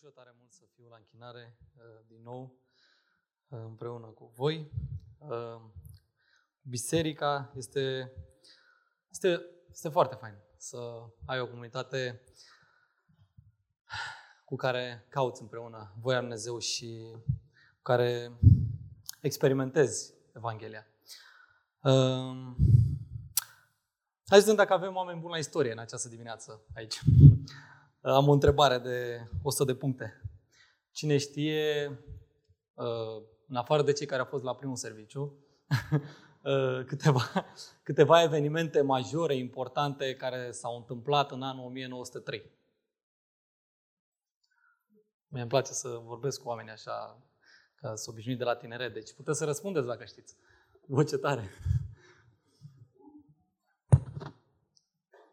și eu tare mult să fiu la închinare din nou împreună cu voi. Biserica este foarte fain să ai o comunitate cu care cauți împreună voia lui Dumnezeu și cu care experimentezi Evanghelia. Hai să vedem dacă avem oameni buni la istorie în această dimineață aici. Am o întrebare de 100 de puncte. Cine știe, în afară de cei care au fost la primul serviciu, câteva evenimente majore, importante, care s-au întâmplat în anul 1903? Mie îmi place să vorbesc cu oamenii așa, că sunt obișnuit de la tinere, deci puteți să răspundeți dacă știți. Voce tare!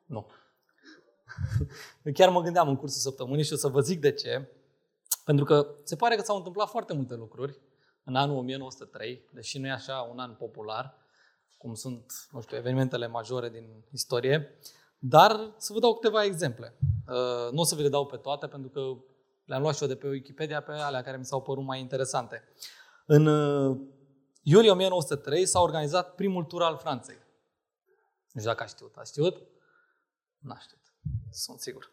Nu. Eu chiar mă gândeam în cursul săptămânii și o să vă zic de ce. Pentru că se pare că s-au întâmplat foarte multe lucruri în anul 1903, deși nu e așa un an popular, cum sunt, nu știu, evenimentele majore din istorie. Dar să vă dau câteva exemple. Nu o să vi le dau pe toate, pentru că le-am luat și eu de pe Wikipedia, pe alea care mi s-au părut mai interesante. În iulie 1903 s-a organizat primul tur al Franței. Nu știu dacă ați știut. Ați știut? N-a știut. Sunt sigur.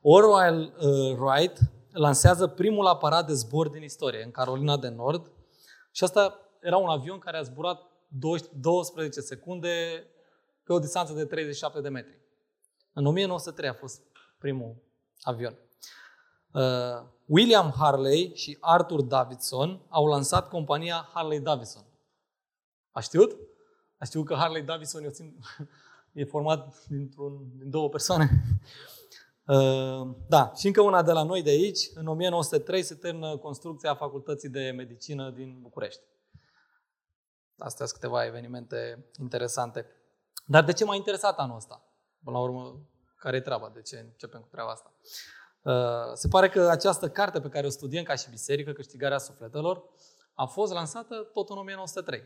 Orville Wright lansează primul aparat de zbor din istorie, în Carolina de Nord. Și asta era un avion care a zburat 12 secunde pe o distanță de 37 de metri. În 1903 a fost primul avion. William Harley și Arthur Davidson au lansat compania Harley-Davidson. A știut? A știut că Harley-Davidson e format din două persoane. Da, și încă una de la noi de aici. În 1903 se termină construcția Facultății de Medicină din București. Astea sunt câteva evenimente interesante. Dar de ce m-a interesat anul ăsta? Până la urmă, care-i treaba? De ce începem cu treaba asta? Se pare că această carte pe care o studiem ca și biserică, Câștigarea sufletelor, a fost lansată tot în 1903.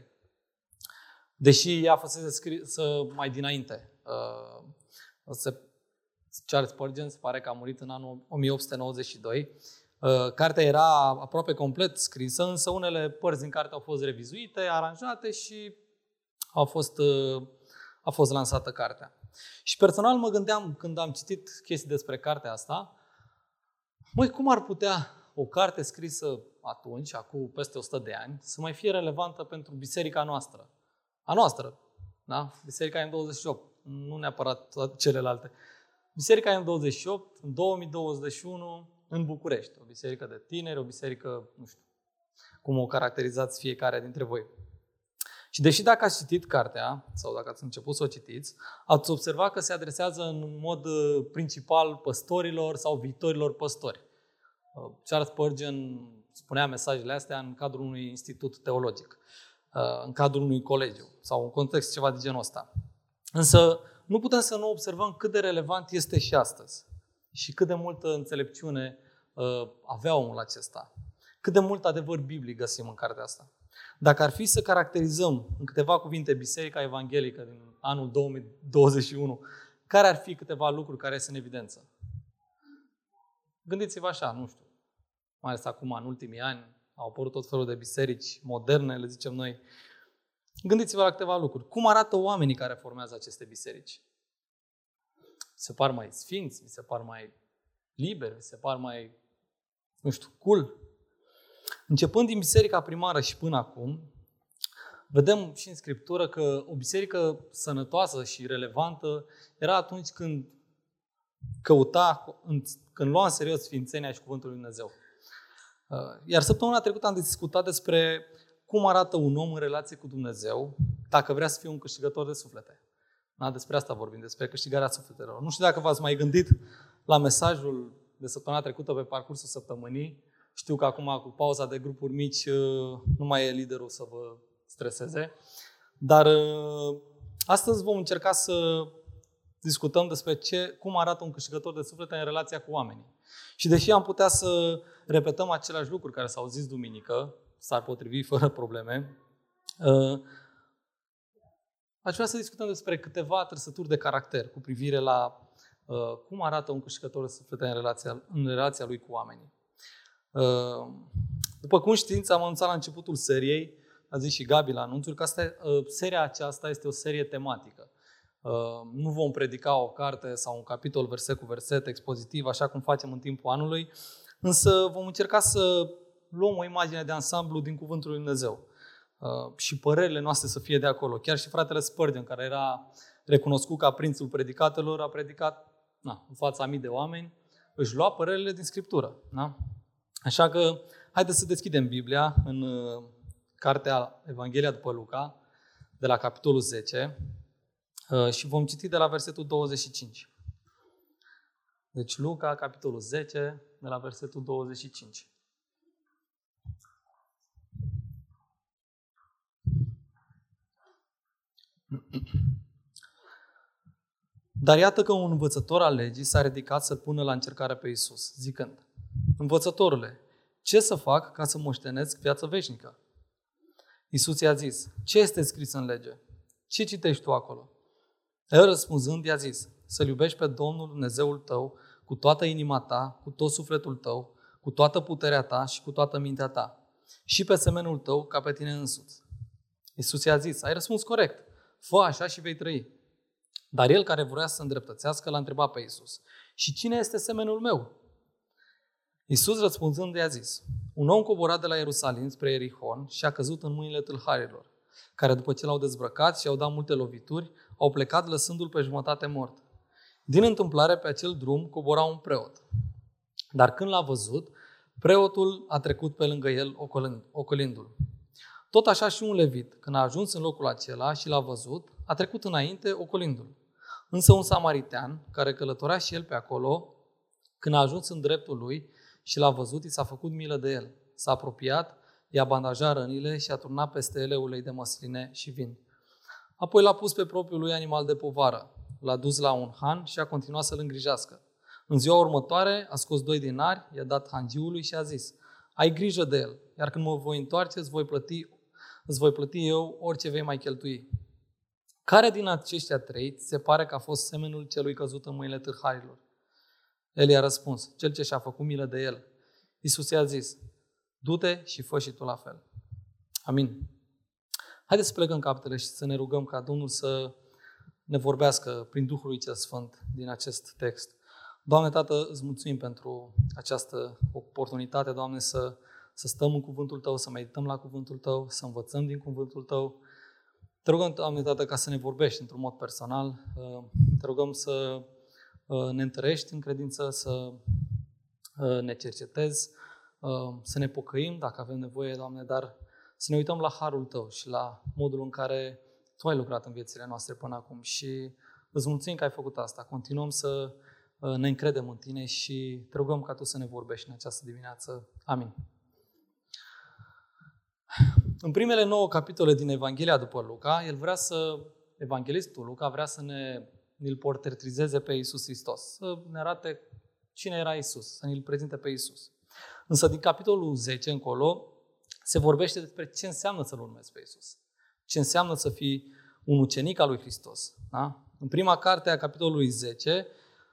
Deși ea fusese scrisă mai dinainte. Charles Spurgeon se pare că a murit în anul 1892. Cartea era aproape complet scrisă, însă unele părți din carte au fost revizuite, aranjate și a fost lansată cartea. Și personal mă gândeam, când am citit chestii despre cartea asta, măi, cum ar putea o carte scrisă atunci, acum peste 100 de ani, să mai fie relevantă pentru biserica noastră? A noastră, da? Biserica M28, nu neapărat celelalte. Biserica M28, în 2021, în București. O biserică de tineri, o biserică, nu știu, cum o caracterizați fiecare dintre voi. Și deși dacă ați citit cartea, sau dacă ați început să o citiți, ați observat că se adresează în mod principal păstorilor sau viitorilor păstori. Charles Spurgeon spunea mesajele astea în cadrul unui institut teologic, în cadrul unui colegiu sau în context ceva de genul ăsta. Însă nu putem să nu observăm cât de relevant este și astăzi și cât de multă înțelepciune avea omul acesta. Cât de mult adevăr biblic găsim în cartea asta. Dacă ar fi să caracterizăm în câteva cuvinte biserica evanghelică din anul 2021, care ar fi câteva lucruri care sunt în evidență? Gândiți-vă așa, nu știu, mai ales acum, în ultimii ani, au apărut tot felul de biserici moderne, le zicem noi. Gândiți-vă la câteva lucruri. Cum arată oamenii care formează aceste biserici? Se par mai sfinți? Se par mai liberi? Se par mai, nu știu, cool? Începând din biserica primară și până acum, vedem și în Scriptură că o biserică sănătoasă și relevantă era atunci când căuta, când lua în serios sfințenia și cuvântul lui Dumnezeu. Iar săptămâna trecută am discutat despre cum arată un om în relație cu Dumnezeu dacă vrea să fie un câștigător de suflete. Da? Despre asta vorbim, despre câștigarea sufletelor. Nu știu dacă v-ați mai gândit la mesajul de săptămâna trecută pe parcursul săptămânii. Știu că acum, cu pauza de grupuri mici, nu mai e liderul să vă streseze. Dar astăzi vom încerca să discutăm despre cum arată un câștigător de suflete în relația cu oamenii. Și deși am putea să repetăm același lucruri care s-au zis duminică, s-ar potrivi fără probleme, aș vrea să discutăm despre câteva trăsături de caracter cu privire la cum arată un câștigător de suflete în relația lui cu oamenii. După cum știți, am anunțat la începutul seriei, a zis și Gabi la anunțuri, că seria aceasta este o serie tematică. Nu vom predica o carte sau un capitol, verset cu verset, expozitiv, așa cum facem în timpul anului, însă vom încerca să luăm o imagine de ansamblu din Cuvântul Lui Dumnezeu și părerile noastre să fie de acolo. Chiar și fratele Spurgeon, care era recunoscut ca prințul predicatelor, a predicat în fața mii de oameni, își lua părerile din Scriptură. Na? Așa că haideți să deschidem Biblia în cartea Evanghelia după Luca, de la capitolul 10, și vom citi de la versetul 25. Deci Luca, capitolul 10, de la versetul 25. Dar iată că un învățător al legii s-a ridicat să pună la încercare pe Iisus, zicând: Învățătorule, ce să fac ca să moștenesc viața veșnică? Iisus i-a zis: Ce este scris în lege? Ce citești tu acolo? El răspunzând i-a zis: Să-L iubești pe Domnul Dumnezeul tău cu toată inima ta, cu tot sufletul tău, cu toată puterea ta și cu toată mintea ta, și pe semenul tău ca pe tine însuți. Iisus i-a zis: Ai răspuns corect, fă așa și vei trăi. Dar el, care vrea să îndreptățească, l-a întrebat pe Iisus: Și cine este semenul meu? Iisus răspunzând i-a zis: Un om coborat de la Ierusalim spre Ierihon și a căzut în mâinile tâlharilor, care după ce l-au dezbrăcat și au dat multe lovituri, au plecat lăsându-l pe jumătate mort. Din întâmplare, pe acel drum cobora un preot. Dar când l-a văzut, preotul a trecut pe lângă el, ocolindu-l. Tot așa și un levit, când a ajuns în locul acela și l-a văzut, a trecut înainte, ocolindu-l. Însă un samaritean, care călătorea și el pe acolo, când a ajuns în dreptul lui și l-a văzut, i s-a făcut milă de el. S-a apropiat, i-a bandajat rănile și a turnat peste ele ulei de măsline și vin. Apoi l-a pus pe propriul lui animal de povară, l-a dus la un han și a continuat să-l îngrijească. În ziua următoare a scos 2 dinari, i-a dat hangiului și a zis: Ai grijă de el, iar când mă voi întoarce, îți voi plăti eu orice vei mai cheltui. Care din aceștia 3 se pare că a fost semenul celui căzut în mâinile tâlharilor? El i-a răspuns: Cel ce și-a făcut milă de el. Iisus i-a zis: Du-te și fă și tu la fel. Amin. Haideți să plecăm capetele și să ne rugăm ca Domnul să ne vorbească prin Duhul lui Cel Sfânt din acest text. Doamne Tată, îți mulțumim pentru această oportunitate, Doamne, să stăm în Cuvântul Tău, să medităm la Cuvântul Tău, să învățăm din Cuvântul Tău. Te rugăm, Doamne Tată, ca să ne vorbești într-un mod personal. Te rugăm să ne întărești în credință, să ne cercetezi, să ne pocăim dacă avem nevoie, Doamne, dar să ne uităm la harul Tău și la modul în care Tu ai lucrat în viețile noastre până acum și îți mulțumim că ai făcut asta. Continuăm să ne încredem în Tine și te rugăm ca Tu să ne vorbești în această dimineață. Amin. În primele 9 capitole din Evanghelia după Luca, evanghelistul Luca vrea să ne-l portretizeze pe Iisus Hristos, să ne arate cine era Iisus, să ne-l prezinte pe Iisus. Însă din capitolul 10 încolo se vorbește despre ce înseamnă să-L urmezi pe Iisus, ce înseamnă să fii un ucenic al lui Hristos. Da? În prima carte a capitolului 10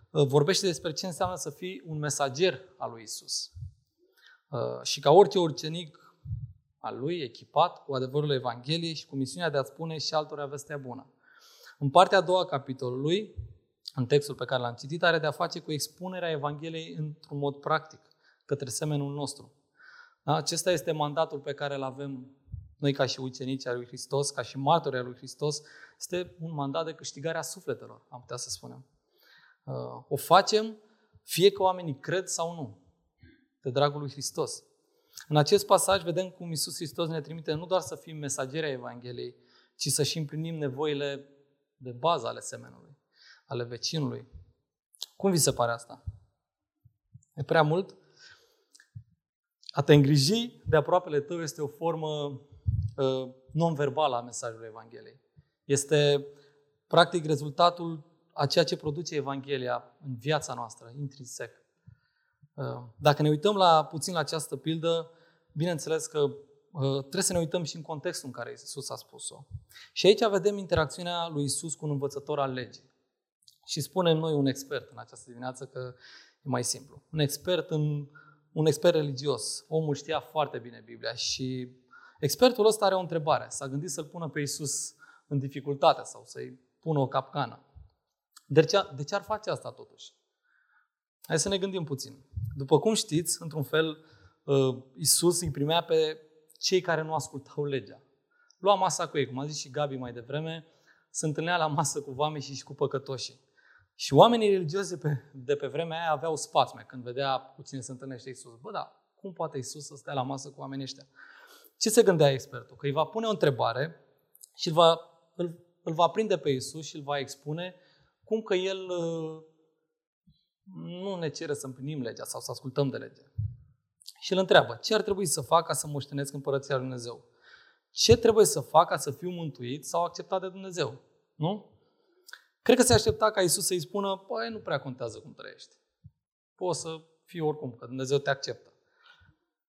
vorbește despre ce înseamnă să fii un mesager al lui Iisus. Și ca orice ucenic al lui, echipat cu adevărul Evangheliei și cu misiunea de a spune și altora vestea bună. În partea a doua a capitolului, în textul pe care l-am citit, are de-a face cu expunerea Evangheliei într-un mod practic, către semenul nostru. Da? Acesta este mandatul pe care îl avem noi ca și ucenici al lui Hristos, ca și martori al lui Hristos. Este un mandat de câștigare a sufletelor, am putea să spunem. O facem fie că oamenii cred sau nu, de dragul lui Hristos. În acest pasaj vedem cum Iisus Hristos ne trimite nu doar să fim mesageri ai Evangheliei, ci să și împlinim nevoile de bază ale semenului, ale vecinului. Cum vi se pare asta? E prea mult? A te îngriji de aproapele tău este o formă non-verbală a mesajului Evangheliei. Este practic rezultatul a ceea ce produce Evanghelia în viața noastră, intrinsec. Dacă ne uităm puțin la această pildă, bineînțeles că trebuie să ne uităm și în contextul în care Iisus a spus-o. Și aici vedem interacțiunea lui Iisus cu un învățător al legii. Și spunem noi un expert în această dimineață că e mai simplu. Un expert religios. Omul știa foarte bine Biblia și expertul ăsta are o întrebare. S-a gândit să-l pună pe Iisus în dificultate sau să-i pună o capcană. De ce ar face asta totuși? Hai să ne gândim puțin. După cum știți, într-un fel, Iisus îi primea pe cei care nu ascultau legea. Lua masa cu ei, cum a zis și Gabi mai devreme, se întâlnea la masă cu vameșii și cu păcătoșii. Și oamenii religioși de pe vremea aia aveau spațme când vedea cu cine se întâlnește Iisus. Bă, da, cum poate Iisus să stea la masă cu oamenii ăștia? Ce se gândea expertul? Că îi va pune o întrebare și îl va prinde pe Iisus și îl va expune cum că El nu ne cere să împlinim legea sau să ascultăm de lege. Și îl întreabă, ce ar trebui să fac ca să moștenesc Împărăția Lui Dumnezeu? Ce trebuie să fac ca să fiu mântuit sau acceptat de Dumnezeu? Nu? Cred că se aștepta ca Iisus să-i spună, păi, nu prea contează cum trăiești. Poți să fii oricum, că Dumnezeu te acceptă.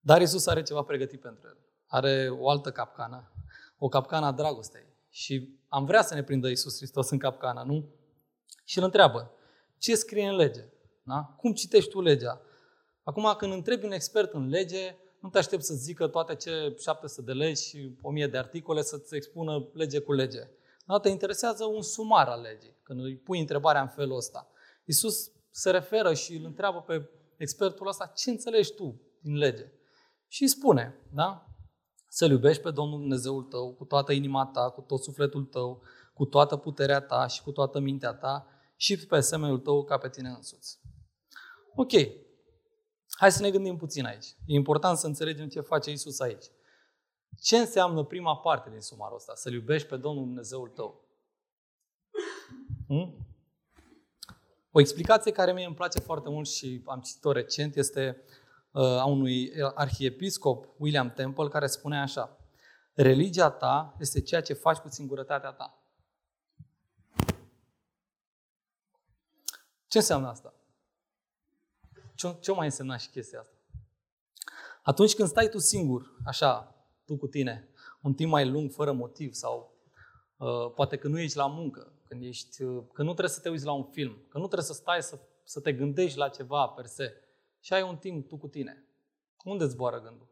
Dar Iisus are ceva pregătit pentru el. Are o altă capcană, o capcană a dragostei. Și am vrea să ne prindă Iisus Hristos în capcana, nu? Și îl întreabă, ce scrie în lege? Da? Cum citești tu legea? Acum, când întrebi un expert în lege, nu te aștept să zică toate ce 700 de legi și 1000 de articole să-ți expună lege cu lege. Da? Te interesează un sumar al legii, când îi pui întrebarea în felul ăsta. Iisus se referă și îl întreabă pe expertul ăsta, ce înțelegi tu din lege? Și îi spune, da? Să-L iubești pe Domnul Dumnezeul tău cu toată inima ta, cu tot sufletul tău, cu toată puterea ta și cu toată mintea ta și pe semenul tău ca pe tine însuți. Ok, hai să ne gândim puțin aici. E important să înțelegem ce face Iisus aici. Ce înseamnă prima parte din sumarul ăsta? Să-L iubești pe Domnul Dumnezeul tău. O explicație care mie îmi place foarte mult și am citit-o recent este a unui arhiepiscop, William Temple, care spune așa: religia ta este ceea ce faci cu singurătatea ta. Ce înseamnă asta? Ce-o mai însemna și chestia asta? Atunci când stai tu singur, așa, tu cu tine, un timp mai lung, fără motiv, sau poate că nu ești la muncă, că nu trebuie să te uiți la un film, că nu trebuie să stai să te gândești la ceva per se, și ai un timp tu cu tine. Unde îți zboară gândul?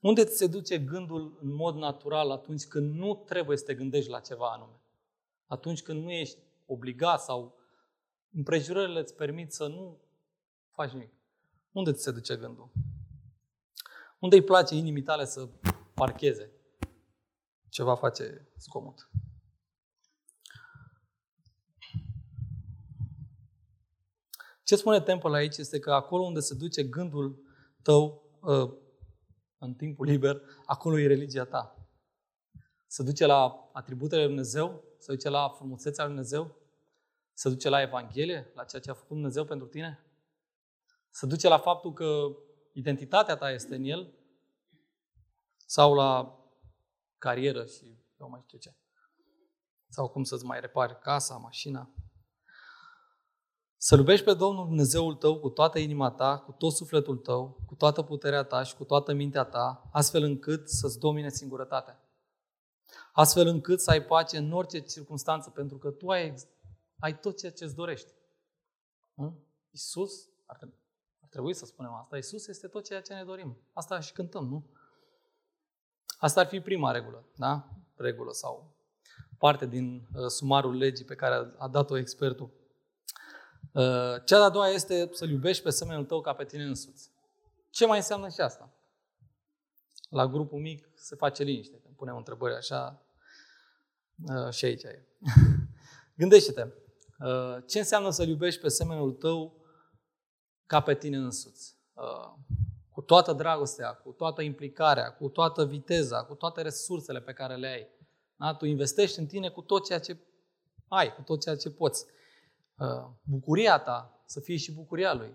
Unde ți se duce gândul în mod natural atunci când nu trebuie să te gândești la ceva anume? Atunci când nu ești obligat sau împrejurările îți permit să nu faci nimic. Unde ți se duce gândul? Unde îi place inimii tale să parcheze? Ceva face zgomot. Ce spune Temple aici este că acolo unde se duce gândul tău în timpul liber, acolo e religia ta. Se duce la atributele Lui Dumnezeu, se duce la frumusețea Lui Dumnezeu, se duce la Evanghelie, la ceea ce a făcut Dumnezeu pentru tine? Se duce la faptul că identitatea ta este în El? Sau la carieră și eu mai știu ce? Sau cum să-ți mai repari casa, mașina? Să-L iubești pe Domnul Dumnezeul tău cu toată inima ta, cu tot sufletul tău, cu toată puterea ta și cu toată mintea ta, astfel încât să-ți domine singurătatea. Astfel încât să ai pace în orice circunstanță, pentru că tu ai tot ceea ce îți dorești. Iisus, ar trebui să spunem asta, Iisus este tot ceea ce ne dorim. Asta și cântăm, nu? Asta ar fi prima regulă, da? Regulă sau parte din sumarul legii pe care a dat-o expertul. Cea de-a doua este să-L iubești pe semenul tău ca pe tine însuți. Ce mai înseamnă și asta? La grupul mic se face liniște. Când punem întrebări așa, și aici e. Gândește-te, ce înseamnă să-L iubești pe semenul tău ca pe tine însuți? Cu toată dragostea, cu toată implicarea, cu toată viteza, cu toate resursele pe care le ai. Da? Tu investești în tine cu tot ceea ce ai, cu tot ceea ce poți. Bucuria ta să fie și bucuria lui.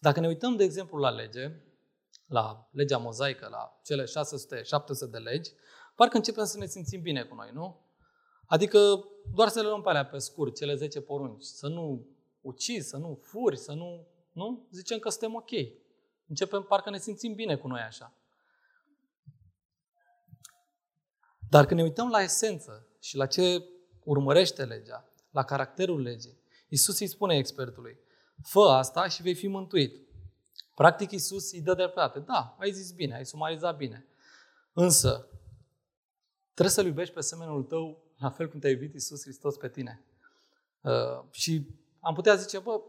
Dacă ne uităm, de exemplu, la lege, la legea mozaică, la cele 600-700 de legi, parcă începem să ne simțim bine cu noi, nu? Adică doar să le luăm pe alea pe scurt, cele 10 porunci, să nu ucizi, să nu furi, să nu... Nu? Zicem că suntem ok. Începem, parcă ne simțim bine cu noi așa. Dar când ne uităm la esență și la ce urmărește legea, la caracterul legii, Iisus îi spune expertului, fă asta și vei fi mântuit. Practic Iisus îi dă dreptate. Da, ai zis bine, ai sumarizat bine. Însă, trebuie să-L iubești pe semenul tău la fel cum te-a iubit Iisus Hristos pe tine. Și am putea zice, bă,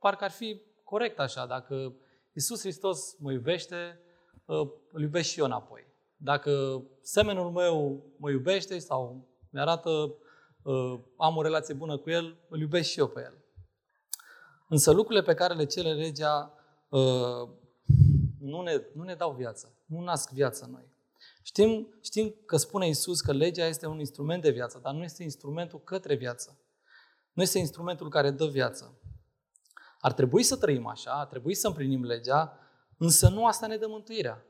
parcă ar fi corect așa, dacă Iisus Hristos mă iubește, îl iubesc și eu înapoi. Dacă semenul meu mă iubește sau mi-arată, am o relație bună cu el, îl iubesc și eu pe el. Însă lucrurile pe care le cere legea nu ne dau viață, nu nasc viață în noi. Știm că spune Iisus că legea este un instrument de viață, dar nu este instrumentul către viață. Nu este instrumentul care dă viață. Ar trebui să trăim așa, ar trebui să împlinim legea, însă nu asta ne dă mântuirea.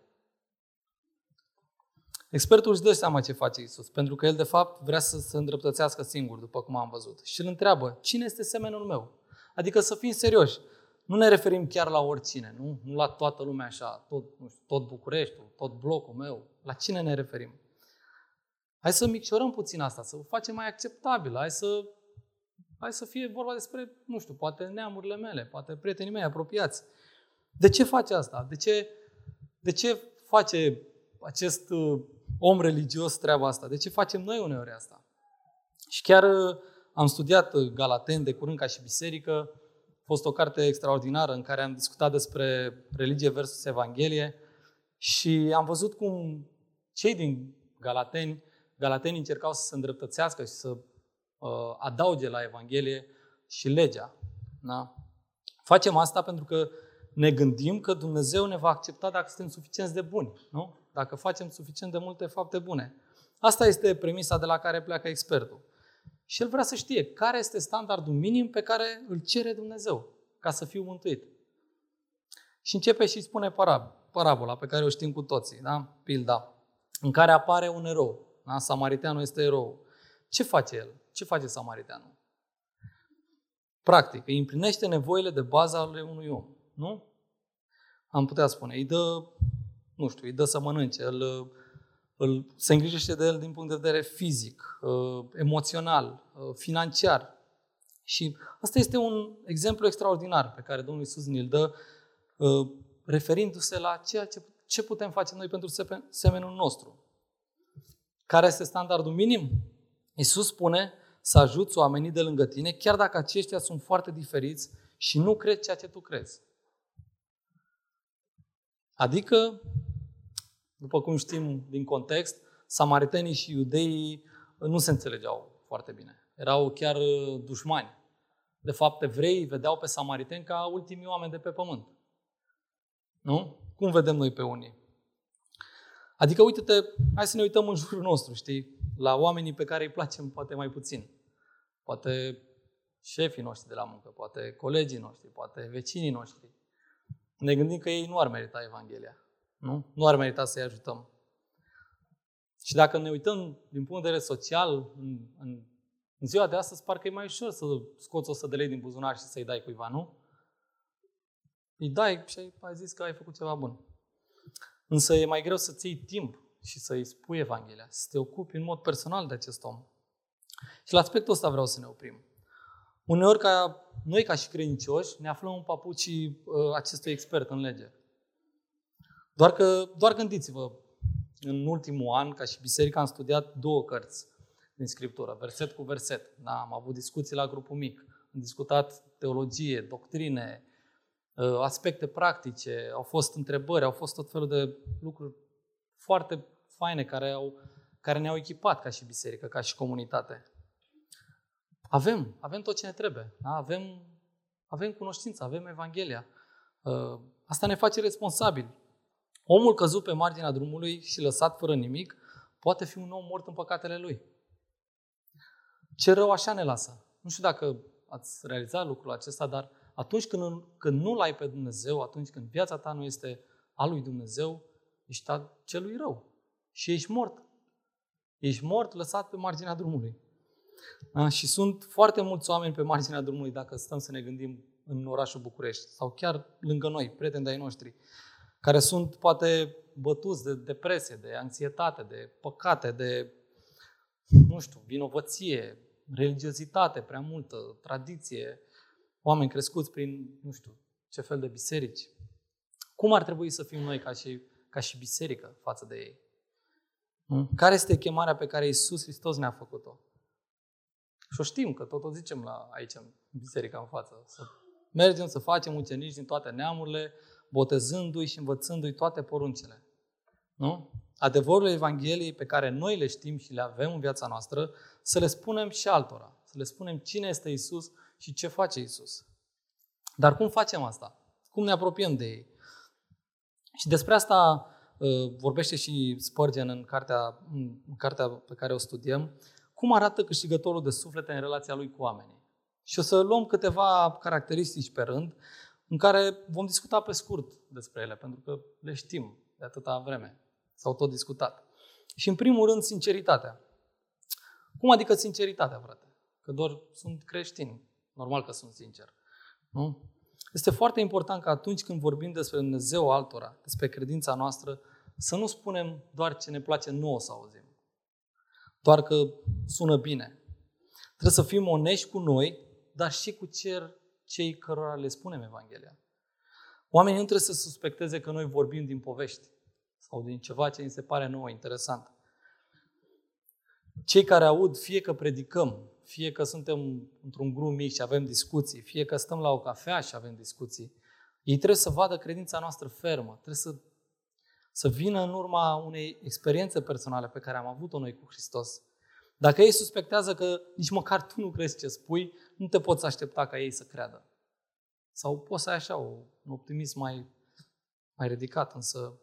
Expertul își dă seama ce face Iisus, pentru că el de fapt vrea să se îndreptățească singur, după cum am văzut. Și îl întreabă, cine este semenul meu? Adică să fim serioși. Nu ne referim chiar la oricine, nu? Nu la toată lumea așa, tot Bucureștiul, tot blocul meu. La cine ne referim? Hai să micșorăm puțin asta, să o facem mai acceptabilă. Hai să fie vorba despre, nu știu, poate neamurile mele, poate prietenii mei apropiați. De ce face asta? De ce face acest om religios treaba asta? De ce facem noi uneori asta? Și chiar am studiat Galaten de curând ca și biserică. A fost o carte extraordinară în care am discutat despre religie versus Evanghelie și am văzut cum cei din Galateni încercau să se îndreptățească și să adauge la Evanghelie și legea. Da? Facem asta pentru că ne gândim că Dumnezeu ne va accepta dacă suntem suficient de buni, nu? Dacă facem suficient de multe fapte bune. Asta este premisa de la care pleacă expertul. Și el vrea să știe care este standardul minim pe care îl cere Dumnezeu ca să fiu mântuit. Și începe și spune parabola pe care o știm cu toții, da? Pilda, în care apare un erou. Da? Samariteanul este eroul. Ce face el? Ce face samariteanul? Practic, îi împlinește nevoile de bază ale unui om. Nu? Am putea spune, îi dă să mănânce, se îngrijește de el din punct de vedere fizic, emoțional, financiar. Și asta este un exemplu extraordinar pe care Domnul Iisus ne-l dă, referindu-se la ceea ce putem face noi pentru semenul nostru. Care este standardul minim? Iisus spune să ajuți oamenii de lângă tine, chiar dacă aceștia sunt foarte diferiți și nu cred ceea ce tu crezi. Adică, după cum știm din context, samaritenii și iudeii nu se înțelegeau foarte bine. Erau chiar dușmani. De fapt, evreii vedeau pe samariteni ca ultimii oameni de pe pământ. Nu? Cum vedem noi pe unii? Adică, uite-te, hai să ne uităm în jurul nostru, știi? La oamenii pe care îi placem poate mai puțin. Poate șefii noștri de la muncă, poate colegii noștri, poate vecinii noștri. Ne gândim că ei nu ar merita Evanghelia. Nu? Nu ar merita să-i ajutăm. Și dacă ne uităm din punct de vedere social, în ziua de astăzi, parcă e mai ușor să scoți 100 de lei din buzunar și să-i dai cuiva, nu? Îi dai și ai zis că ai făcut ceva bun. Însă e mai greu să-ți iei timp și să-i spui Evanghelia, să te ocupi în mod personal de acest om. Și la aspectul ăsta vreau să ne oprim. Uneori, noi ca și credincioși, ne aflăm în papucii acestui expert în lege. Doar gândiți-vă, în ultimul an, ca și biserică, am studiat 2 cărți din Scriptură, verset cu verset. Da, am avut discuții la grupul mic, am discutat teologie, doctrine, aspecte practice, au fost întrebări, au fost tot felul de lucruri foarte faine care ne-au echipat ca și biserică, ca și comunitate. Avem tot ce ne trebuie. Da? Avem cunoștință, avem Evanghelia. Asta ne face responsabili. Omul căzut pe marginea drumului și lăsat fără nimic poate fi un om mort în păcatele lui. Ce rău așa ne lasă. Nu știu dacă ați realizat lucrul acesta, dar atunci când nu l-ai pe Dumnezeu, atunci când viața ta nu este a lui Dumnezeu, ești a celui rău. Și ești mort. Ești mort, lăsat pe marginea drumului. Și sunt foarte mulți oameni pe marginea drumului, dacă stăm să ne gândim în orașul București sau chiar lângă noi, prieteni de-ai noștri, care sunt poate bătuți de depresie, de anxietate, de păcate, de nu știu, vinovăție, religiozitate prea multă, tradiție, oameni crescuți prin, nu știu, ce fel de biserici. Cum ar trebui să fim noi ca și biserică față de ei? Care este chemarea pe care Iisus Hristos ne-a făcut-o? Și o știm, că tot o zicem aici, în biserica în față. Să mergem să facem ucenici din toate neamurile, botezându-i și învățându-i toate poruncile. Nu? Adevărul Evangheliei pe care noi le știm și le avem în viața noastră, să le spunem și altora. Să le spunem cine este Iisus și ce face Iisus. Dar cum facem asta? Cum ne apropiem de ei? Și despre asta vorbește și Spurgeon în cartea pe care o studiem. Cum arată câștigătorul de suflete în relația lui cu oamenii? Și o să luăm câteva caracteristici pe rând, în care vom discuta pe scurt despre ele, pentru că le știm de atâta vreme. S-au tot discutat. Și în primul rând, sinceritatea. Cum adică sinceritatea, frate? Că doar sunt creștini. Normal că sunt sincer. Nu? Este foarte important că atunci când vorbim despre Dumnezeu altora, despre credința noastră, să nu spunem doar ce ne place nouă să auzim. Doar că sună bine. Trebuie să fim onești cu noi, dar și cu cei cărora le spunem Evanghelia. Oamenii nu trebuie să suspecteze că noi vorbim din povești sau din ceva ce îi se pare nouă interesant. Cei care aud, fie că predicăm, fie că suntem într-un grup mic și avem discuții, fie că stăm la o cafea și avem discuții, ei trebuie să vadă credința noastră fermă, trebuie să vină în urma unei experiențe personale pe care am avut-o noi cu Hristos. Dacă ei suspectează că nici măcar tu nu crezi ce spui, nu te poți aștepta ca ei să creadă. Sau poți să ai așa un optimism mai ridicat, însă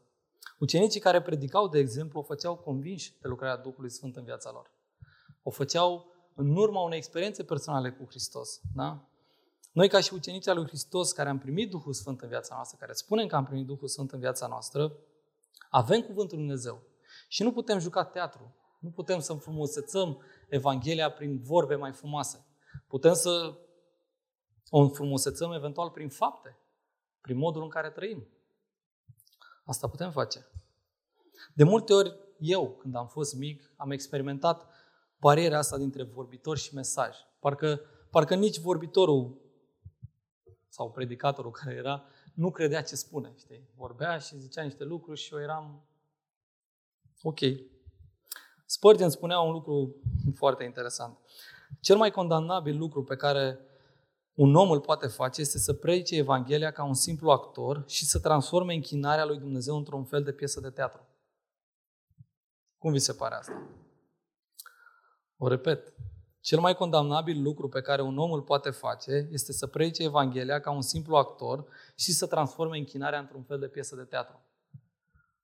ucenicii care predicau, de exemplu, o făceau convinși de lucrarea Duhului Sfânt în viața lor. O făceau în urma unei experiențe personale cu Hristos. Da? Noi, ca și ucenicii al lui Hristos, care am primit Duhul Sfânt în viața noastră, care spunem că am primit Duhul Sfânt în viața noastră, avem Cuvântul Lui Dumnezeu. Și nu putem juca teatru. Nu putem să înfrumusețăm Evanghelia prin vorbe mai frumoase. Putem să o înfrumusețăm eventual prin fapte, prin modul în care trăim. Asta putem face. De multe ori, eu, când am fost mic, am experimentat bariera asta dintre vorbitor și mesaj. Parcă nici vorbitorul sau predicatorul care era, nu credea ce spune. Știi? Vorbea și zicea niște lucruri și eu eram ok. Spurgeon spunea un lucru foarte interesant. Cel mai condamnabil lucru pe care un om îl poate face este să predice Evanghelia ca un simplu actor și să transforme închinarea lui Dumnezeu într-un fel de piesă de teatru. Cum vi se pare asta? O repet. Cel mai condamnabil lucru pe care un om îl poate face este să predice Evanghelia ca un simplu actor și să transforme închinarea într-un fel de piesă de teatru.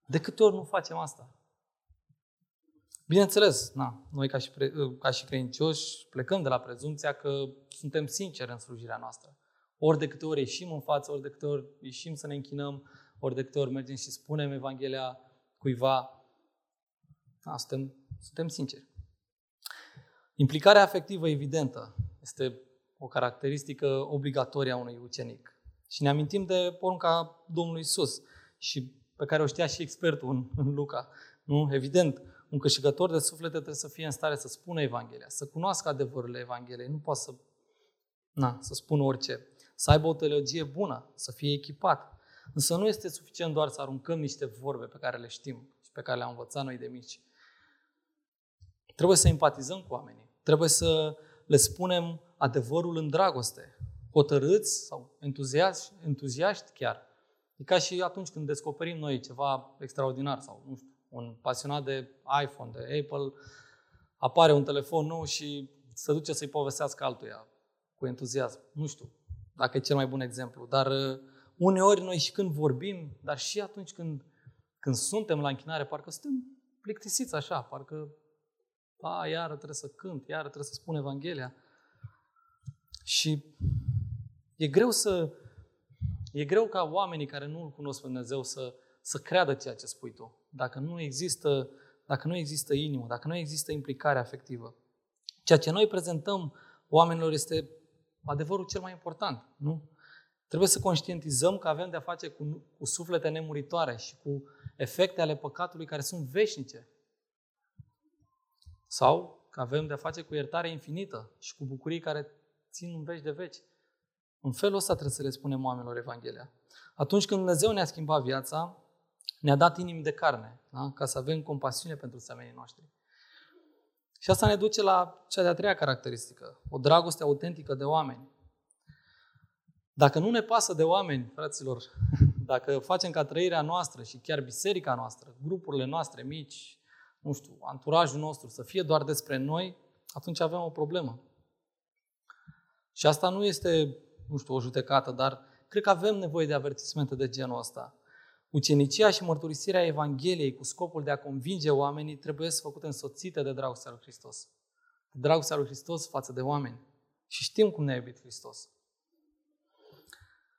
De câte ori nu facem asta? Bineînțeles, noi ca și credincioși plecăm de la prezumția că suntem sinceri în slujirea noastră. Ori de câte ori ieșim în față, ori de câte ori ieșim să ne închinăm, ori de câte ori mergem și spunem Evanghelia cuiva, suntem sinceri. Implicarea afectivă evidentă este o caracteristică obligatorie a unui ucenic. Și ne amintim de porunca Domnului Iisus și pe care o știa și expertul în Luca. Nu? Evident, un câștigător de suflete trebuie să fie în stare să spună Evanghelia, să cunoască adevărurile Evangheliei, nu poate să spună orice, să aibă o teologie bună, să fie echipat. Însă nu este suficient doar să aruncăm niște vorbe pe care le știm și pe care le-am învățat noi de mici. Trebuie să empatizăm cu oamenii, trebuie să le spunem adevărul în dragoste, hotărâți sau entuziaști chiar. E ca și atunci când descoperim noi ceva extraordinar sau nu știu, un pasionat de iPhone, de Apple, apare un telefon nou și se duce să-i povestească altuia cu entuziasm. Nu știu dacă e cel mai bun exemplu, dar uneori noi și când vorbim, dar și atunci când suntem la închinare, parcă suntem plictisiți așa, parcă iară trebuie să cânt, iară trebuie să spun Evanghelia. Și e greu ca oamenii care nu îl cunosc pe Dumnezeu să creadă ceea ce spui tu. Dacă nu există inimă, dacă nu există implicare afectivă. Ceea ce noi prezentăm oamenilor este adevărul cel mai important, nu? Trebuie să conștientizăm că avem de-a face cu suflete nemuritoare și cu efecte ale păcatului care sunt veșnice. Sau că avem de-a face cu iertare infinită și cu bucurii care țin în veci de veci. În felul ăsta trebuie să le spunem oamenilor Evanghelia. Atunci când Dumnezeu ne-a schimbat viața, ne-a dat inimi de carne, da? Ca să avem compasiune pentru semenii noștri. Și asta ne duce la cea de-a treia caracteristică, o dragoste autentică de oameni. Dacă nu ne pasă de oameni, fraților, dacă facem ca trăirea noastră și chiar biserica noastră, grupurile noastre mici, nu știu, anturajul nostru să fie doar despre noi, atunci avem o problemă. Și asta nu este, nu știu, o judecată, dar cred că avem nevoie de avertismente de genul ăsta. Ucenicia și mărturisirea Evangheliei cu scopul de a convinge oamenii trebuie să făcute însoțite de dragostea lui Hristos. De dragostea lui Hristos față de oameni. Și știm cum ne-a iubit Hristos.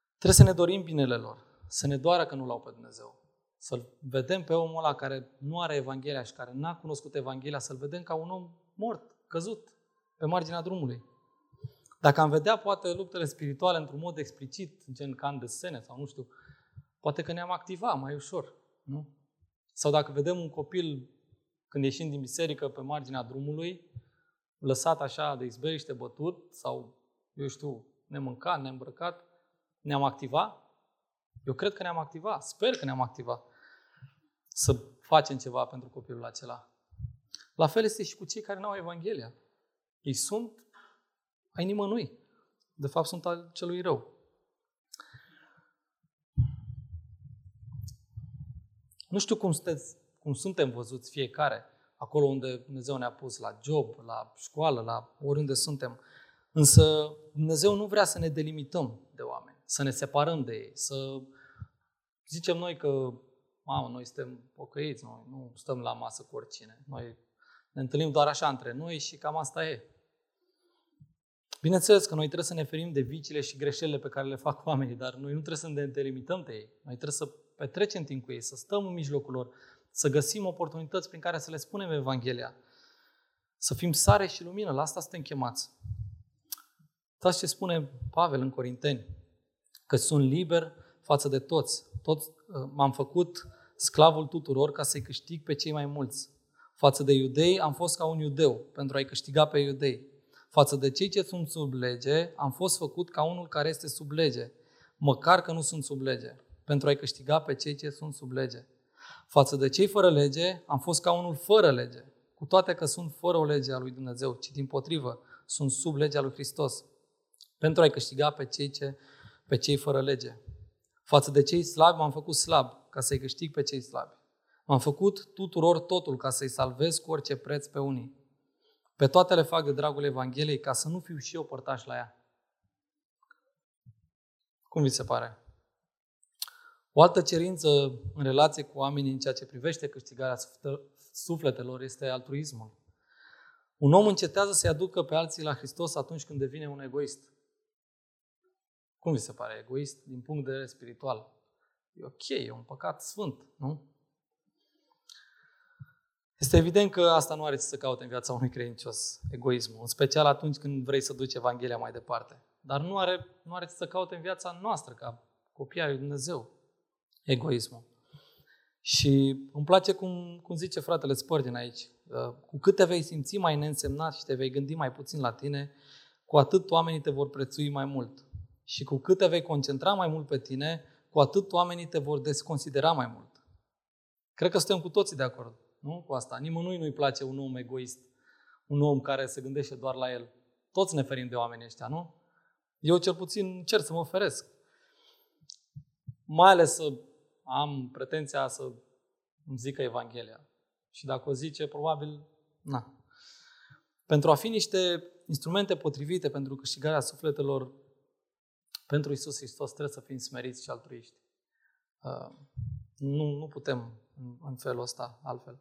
Trebuie să ne dorim binele lor, să ne doară că nu l-au pe Dumnezeu. Să-l vedem pe omul ăla care nu are Evanghelia și care n-a cunoscut Evanghelia, să-l vedem ca un om mort, căzut, pe marginea drumului. Dacă am vedea poate luptele spirituale într-un mod explicit, gen ca în desene sau nu știu, poate că ne-am activat mai ușor, nu? Sau dacă vedem un copil când ieșim din biserică pe marginea drumului, lăsat așa de izbeliște, bătut sau, eu știu, nemâncat, neîmbrăcat, ne-am activat? Eu cred că ne-am activat, sper că ne-am activat să facem ceva pentru copilul acela. La fel este și cu cei care n-au Evanghelia. Ei sunt ai nimănui. De fapt, sunt al celui rău. Nu știu cum suntem văzuți fiecare, acolo unde Dumnezeu ne-a pus, la job, la școală, la oriunde suntem. Însă Dumnezeu nu vrea să ne delimităm de oameni, să ne separăm de ei, să zicem noi că mamă, noi suntem pocăiți, noi nu stăm la masă cu oricine. Noi ne întâlnim doar așa între noi și cam asta e. Bineînțeles că noi trebuie să ne ferim de viciile și greșelile pe care le fac oamenii, dar noi nu trebuie să ne delimităm de ei. Noi trebuie să petrecem timp cu ei, să stăm în mijlocul lor, să găsim oportunități prin care să le spunem Evanghelia, să fim sare și lumină, la asta suntem chemați. Uitați ce spune Pavel în Corinteni, că sunt liber față de toți. M-am făcut sclavul tuturor ca să-i câștig pe cei mai mulți. Față de iudei am fost ca un iudeu pentru a-i câștiga pe iudei. Față de cei ce sunt sub lege, am fost făcut ca unul care este sub lege, măcar că nu sunt sub lege, pentru a-i câștiga pe cei ce sunt sub lege. Față de cei fără lege, am fost ca unul fără lege, cu toate că sunt fără o lege a lui Dumnezeu, ci dimpotrivă, sunt sub legea lui Hristos, pentru a-i câștiga pe cei fără lege. Față de cei slabi, m-am făcut slab, ca să-i câștig pe cei slabi. M-am făcut tuturor totul, ca să-i salvez cu orice preț pe unii. Pe toate le fac de dragul Evangheliei, ca să nu fiu și eu părtaș la ea. Cum vi se pare? O altă cerință în relație cu oamenii în ceea ce privește câștigarea sufletelor este altruismul. Un om încetează să-i aducă pe alții la Hristos atunci când devine un egoist. Cum vi se pare? Egoist din punct de vedere spiritual. E ok, e un păcat sfânt, nu? Este evident că asta nu are ce să caute în viața unui credincios, egoismul, în special atunci când vrei să duci Evanghelia mai departe. Dar nu are ce să caute în viața noastră, ca copii ai lui Dumnezeu, egoismul. Și îmi place cum zice fratele Spurgeon aici, cu cât te vei simți mai neînsemnat și te vei gândi mai puțin la tine, cu atât oamenii te vor prețui mai mult. Și cu cât te vei concentra mai mult pe tine, cu atât oamenii te vor desconsidera mai mult. Cred că suntem cu toții de acord. Nu? Cu asta. Nimănui nu-i place un om egoist, un om care se gândește doar la el. Toți ne ferim de oamenii ăștia, nu? Eu cel puțin cer să mă feresc. Mai ales să am pretenția să îmi zică Evanghelia. Și dacă o zice, probabil, na. Pentru a fi niște instrumente potrivite pentru câștigarea sufletelor pentru Iisus Hristos, trebuie să fim smeriți și altruiști. Nu putem în felul ăsta altfel.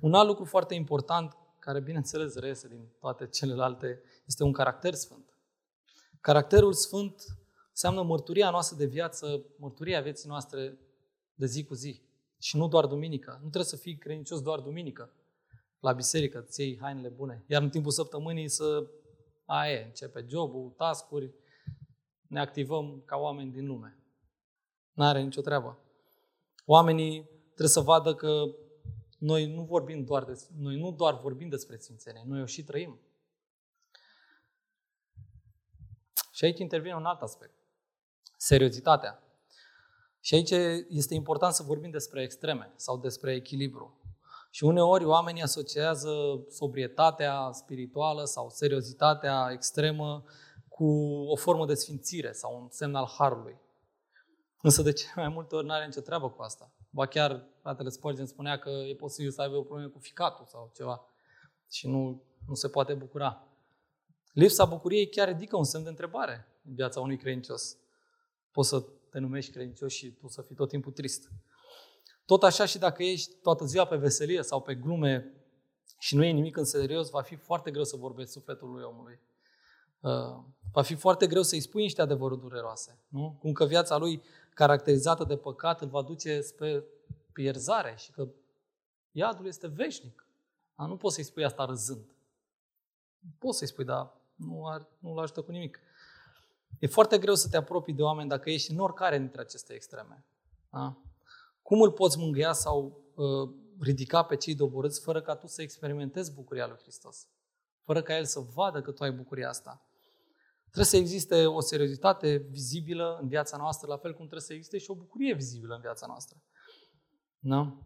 Un alt lucru foarte important, care bineînțeles reiese din toate celelalte, este un caracter sfânt. Caracterul sfânt înseamnă mărturia noastră de viață, mărturia vieții noastre de zi cu zi. Și nu doar duminică. Nu trebuie să fii credincios doar duminică. La biserică îți iei hainele bune. Iar în timpul săptămânii începe job-ul, task-uri, ne activăm ca oameni din lume. N-are nicio treabă. Oamenii trebuie să vadă că Noi nu doar vorbim despre sfințenie, noi o și trăim. Și aici intervine un alt aspect. Seriozitatea. Și aici este important să vorbim despre extreme sau despre echilibru. Și uneori oamenii asociază sobrietatea spirituală sau seriozitatea extremă cu o formă de sfințire sau un semn al harului. Însă de ce mai multe ori n-are nicio treabă cu asta. Ba chiar fratele Spurgeon spunea că e posibil să aibă o problemă cu ficatul sau ceva și nu se poate bucura. Lipsa bucuriei chiar ridică un semn de întrebare în viața unui credincios. Poți să te numești credincios și tu să fii tot timpul trist. Tot așa și dacă ești toată ziua pe veselie sau pe glume și nu e nimic în serios, va fi foarte greu să vorbești sufletul lui omului. Va fi foarte greu să-i spui niște adevăruri dureroase. Nu? Cum că viața lui, caracterizată de păcat, îl va duce spre pierzare și că iadul este veșnic. Dar nu poți să-i spui asta râzând. Poți să-i spui, dar nu-l ajută cu nimic. E foarte greu să te apropii de oameni dacă ești în oricare dintre aceste extreme. Da? Cum îl poți mângâia sau ridica pe cei doborâți fără ca tu să experimentezi bucuria lui Hristos? Fără ca El să vadă că tu ai bucuria asta. Trebuie să existe o seriozitate vizibilă în viața noastră, la fel cum trebuie să existe și o bucurie vizibilă în viața noastră. Da?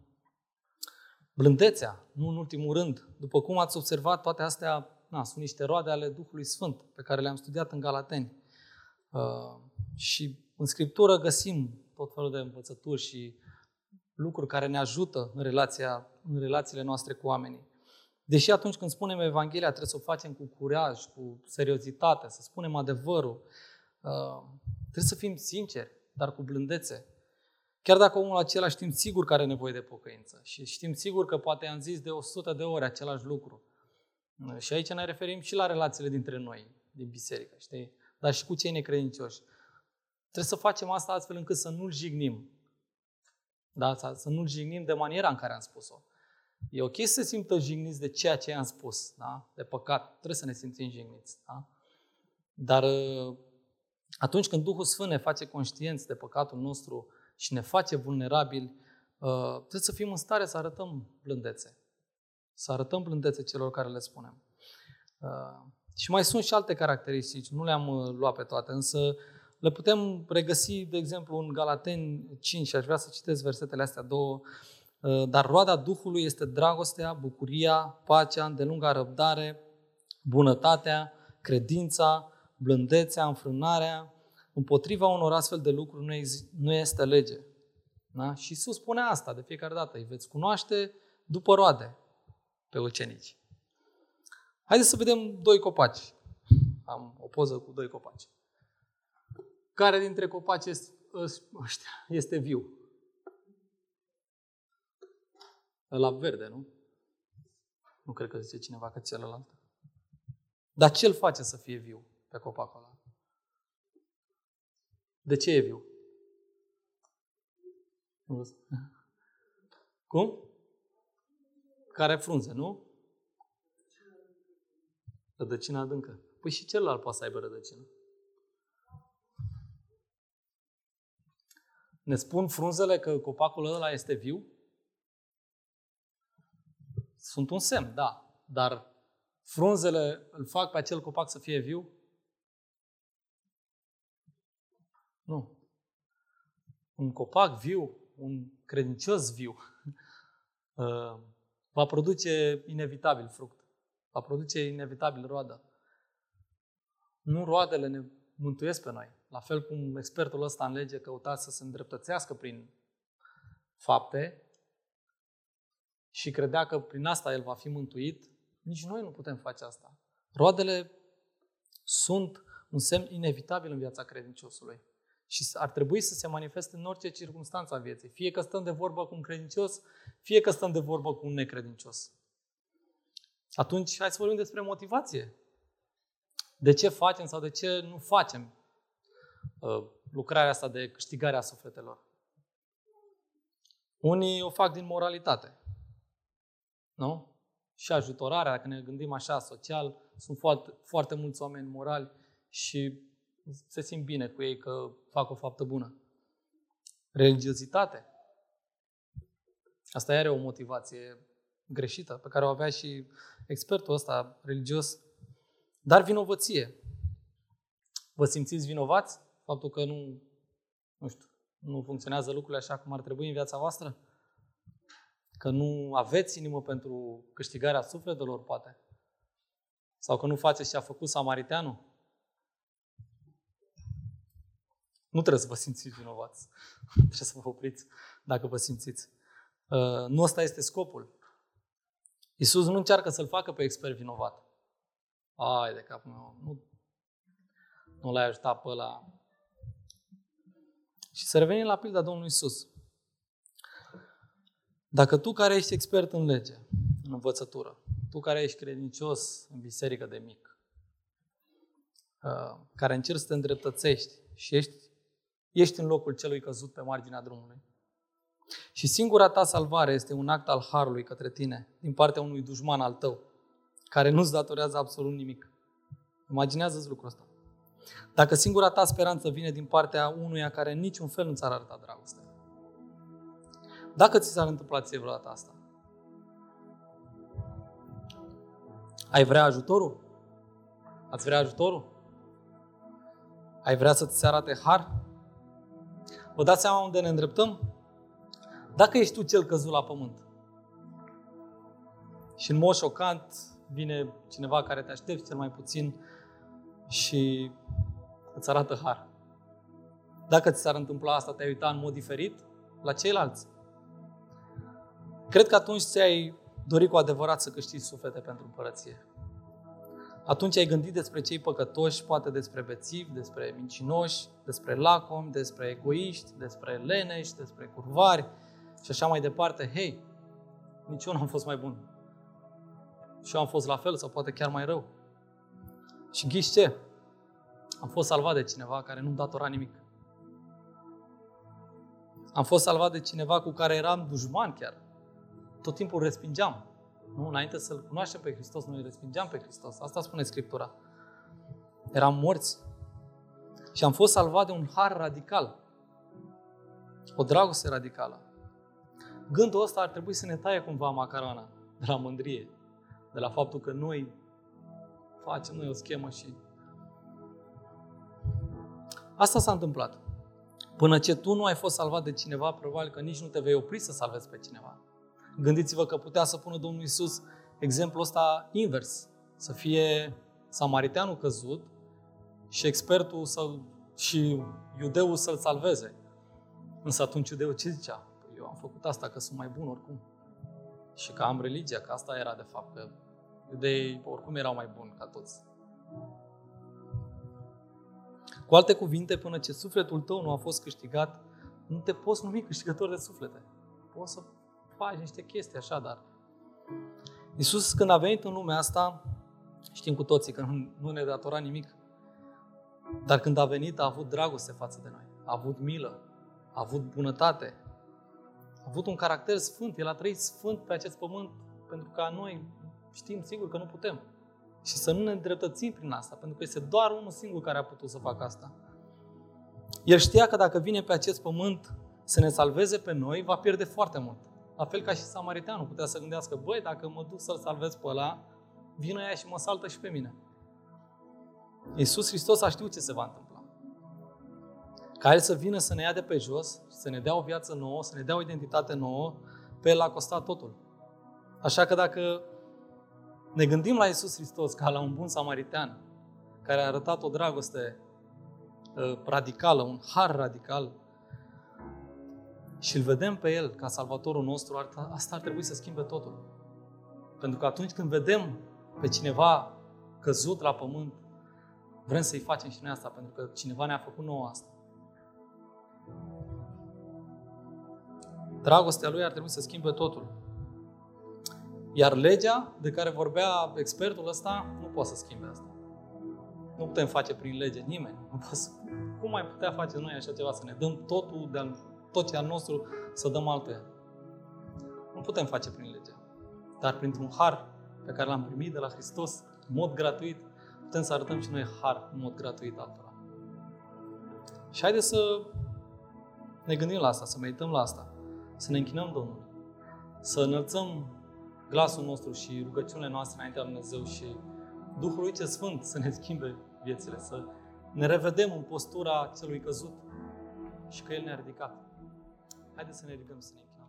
Blândețea, nu în ultimul rând. După cum ați observat, toate astea sunt niște roade ale Duhului Sfânt, pe care le-am studiat în Galateni. Și în Scriptură găsim tot felul de învățături și lucruri care ne ajută în relațiile noastre cu oamenii. Deși atunci când spunem Evanghelia trebuie să o facem cu curaj, cu seriozitate, să spunem adevărul, trebuie să fim sinceri, dar cu blândețe. Chiar dacă omul acela știm sigur că are nevoie de pocăință și știm sigur că poate i-am zis de 100 de ori același lucru. Și aici ne referim și la relațiile dintre noi, din biserică, știi? Dar și cu cei necredincioși. Trebuie să facem asta astfel încât să nu-l jignim. Da? Să nu-l jignim de maniera în care am spus-o. E ok să se simtă jigniți de ceea ce i-am spus, da? De păcat. Trebuie să ne simțim jigniți. Da? Dar atunci când Duhul Sfânt ne face conștienți de păcatul nostru și ne face vulnerabili, trebuie să fim în stare să arătăm blândețe. Să arătăm blândețe celor care le spunem. Și mai sunt și alte caracteristici, nu le-am luat pe toate, însă le putem regăsi, de exemplu, în Galateni 5, și aș vrea să citesc versetele astea două. Dar roada Duhului este dragostea, bucuria, pacea, îndelunga răbdare, bunătatea, credința, blândețea, înfrânarea. Împotriva unor astfel de lucruri nu este lege. Da? Și Iisus spune asta de fiecare dată. Îi veți cunoaște după roade pe ucenici. Haideți să vedem doi copaci. Am o poză cu doi copaci. Care dintre copaci este viu? Ăla verde, nu? Nu cred că zice cineva că celălalt. Dar ce îl face să fie viu pe copacul ăla? De ce e viu? Cum? Care frunze, nu? Rădăcina adâncă. Păi și celălalt poate să aibă rădăcină. Ne spun frunzele că copacul ăla este viu? Sunt un semn, da. Dar frunzele îl fac pe acel copac să fie viu? Nu. Un copac viu, un credincios viu, va produce inevitabil fruct. Va produce inevitabil roadă. Nu roadele ne mântuiesc pe noi. La fel cum expertul ăsta în lege căuta să se îndreptățească prin fapte și credea că prin asta el va fi mântuit, nici noi nu putem face asta. Roadele sunt un semn inevitabil în viața credinciosului și ar trebui să se manifeste în orice circunstanță a vieții. Fie că stăm de vorbă cu un credincios, fie că stăm de vorbă cu un necredincios. Atunci, hai să vorbim despre motivație. De ce facem sau de ce nu facem lucrarea asta de câștigare a sufletelor? Unii o fac din moralitate. Nu? Și ajutorarea, dacă ne gândim așa, social, sunt foarte mulți oameni morali și se simt bine cu ei că fac o faptă bună. Religiozitate. Asta are o motivație greșită, pe care o avea și expertul ăsta religios. Dar vinovăție. Vă simțiți vinovați? Faptul că nu funcționează lucrurile așa cum ar trebui în viața voastră? Că nu aveți inimă pentru câștigarea sufletelor, poate? Sau că nu faceți ce a făcut samariteanul? Nu trebuie să vă simțiți vinovați. Trebuie să vă opriți dacă vă simțiți. Nu ăsta este scopul. Iisus nu încearcă să-l facă pe expert vinovat. Ai de capul meu, nu l-ai ajutat pe ăla. Și să revenim la pilda Domnului Iisus. Dacă tu care ești expert în lege, în învățătură, tu care ești credincios în biserică de mic, care încerci să te îndreptățești și ești în locul celui căzut pe marginea drumului, și singura ta salvare este un act al Harului către tine, din partea unui dușman al tău, care nu-ți datorează absolut nimic. Imaginează-ți lucrul ăsta. Dacă singura ta speranță vine din partea unuia care în niciun fel nu ți-ar arăta dragoste. Dacă ți s-ar întâmpla ție vreodată asta, ai vrea ajutorul? Ați vrea ajutorul? Ai vrea să ți se arate har? Vă dați seama unde ne îndreptăm? Dacă ești tu cel căzut la pământ și în mod șocant vine cineva care te aștepți cel mai puțin și îți arată har. Dacă ți s-ar întâmpla asta, te-ai uita în mod diferit la ceilalți? Cred că atunci ți-ai dorit cu adevărat să câștigi suflete pentru împărăție. Atunci ai gândit despre cei păcătoși, poate despre bețivi, despre mincinoși, despre lacomi, despre egoiști, despre leneși, despre curvari și așa mai departe. Hei, nici eu n-am fost mai bun. Și eu am fost la fel sau poate chiar mai rău. Și ghiși ce? Am fost salvat de cineva care nu-mi datora nimic. Am fost salvat de cineva cu care eram dușman chiar. Tot timpul respingeam. Nu, înainte să-L cunoaștem pe Hristos, noi respingeam pe Hristos. Asta spune Scriptura. Eram morți. Și am fost salvat de un har radical. O dragoste radicală. Gândul ăsta ar trebui să ne taie cumva macarona de la mândrie. De la faptul că noi facem noi o schemă și... Asta s-a întâmplat. Până ce tu nu ai fost salvat de cineva, probabil că nici nu te vei opri să salvezi pe cineva. Gândiți-vă că putea să pună Domnul Iisus exemplul ăsta invers. Să fie samariteanul căzut și expertul și iudeul să-l salveze. Însă atunci iudeul ce zicea? Păi eu am făcut asta că sunt mai bun oricum. Și că am religia, că asta era de fapt, că iudeii oricum erau mai buni ca toți. Cu alte cuvinte, până ce sufletul tău nu a fost câștigat, nu te poți numi câștigător de suflete. Poți să faci niște chestii așa, dar... Iisus, când a venit în lumea asta, știm cu toții că nu ne datora nimic, dar când a venit a avut dragoste față de noi, a avut milă, a avut bunătate, a avut un caracter sfânt, El a trăit sfânt pe acest pământ, pentru că noi știm sigur că nu putem. Și să nu ne îndreptățim prin asta, pentru că este doar unul singur care a putut să facă asta. El știa că dacă vine pe acest pământ să ne salveze pe noi, va pierde foarte mult. La fel ca și samariteanul putea să gândească, băi, dacă mă duc să-l salvez pe ăla, vină ea și mă saltă și pe mine. Iisus Hristos a știut ce se va întâmpla. Ca El să vină să ne ia de pe jos, să ne dea o viață nouă, să ne dea o identitate nouă, pe El a costat totul. Așa că dacă ne gândim la Iisus Hristos ca la un bun samaritean care a arătat o dragoste radicală, un har radical, și îl vedem pe El ca salvatorul nostru, asta ar trebui să schimbe totul. Pentru că atunci când vedem pe cineva căzut la pământ, vrem să-i facem și noi asta, pentru că cineva ne-a făcut nouă asta. Dragostea Lui ar trebui să schimbe totul. Iar legea de care vorbea expertul ăsta nu poate să schimbe asta. Nu putem face prin lege nimeni. Cum mai putea face noi așa ceva? Să ne dăm totul, tot ce al nostru, să dăm altuia. Nu putem face prin lege. Dar printr-un har pe care l-am primit de la Hristos, în mod gratuit, putem să arătăm și noi har în mod gratuit altora. Și haideți să ne gândim la asta, să medităm la asta, să ne închinăm Domnului. să înălțăm glasul nostru și rugăciunile noastre înaintea lui Dumnezeu și Duhul lui cel Sfânt să ne schimbe viețile, să ne revedem în postura celui căzut și că El ne-a ridicat. Haideți să ne ridicăm să ne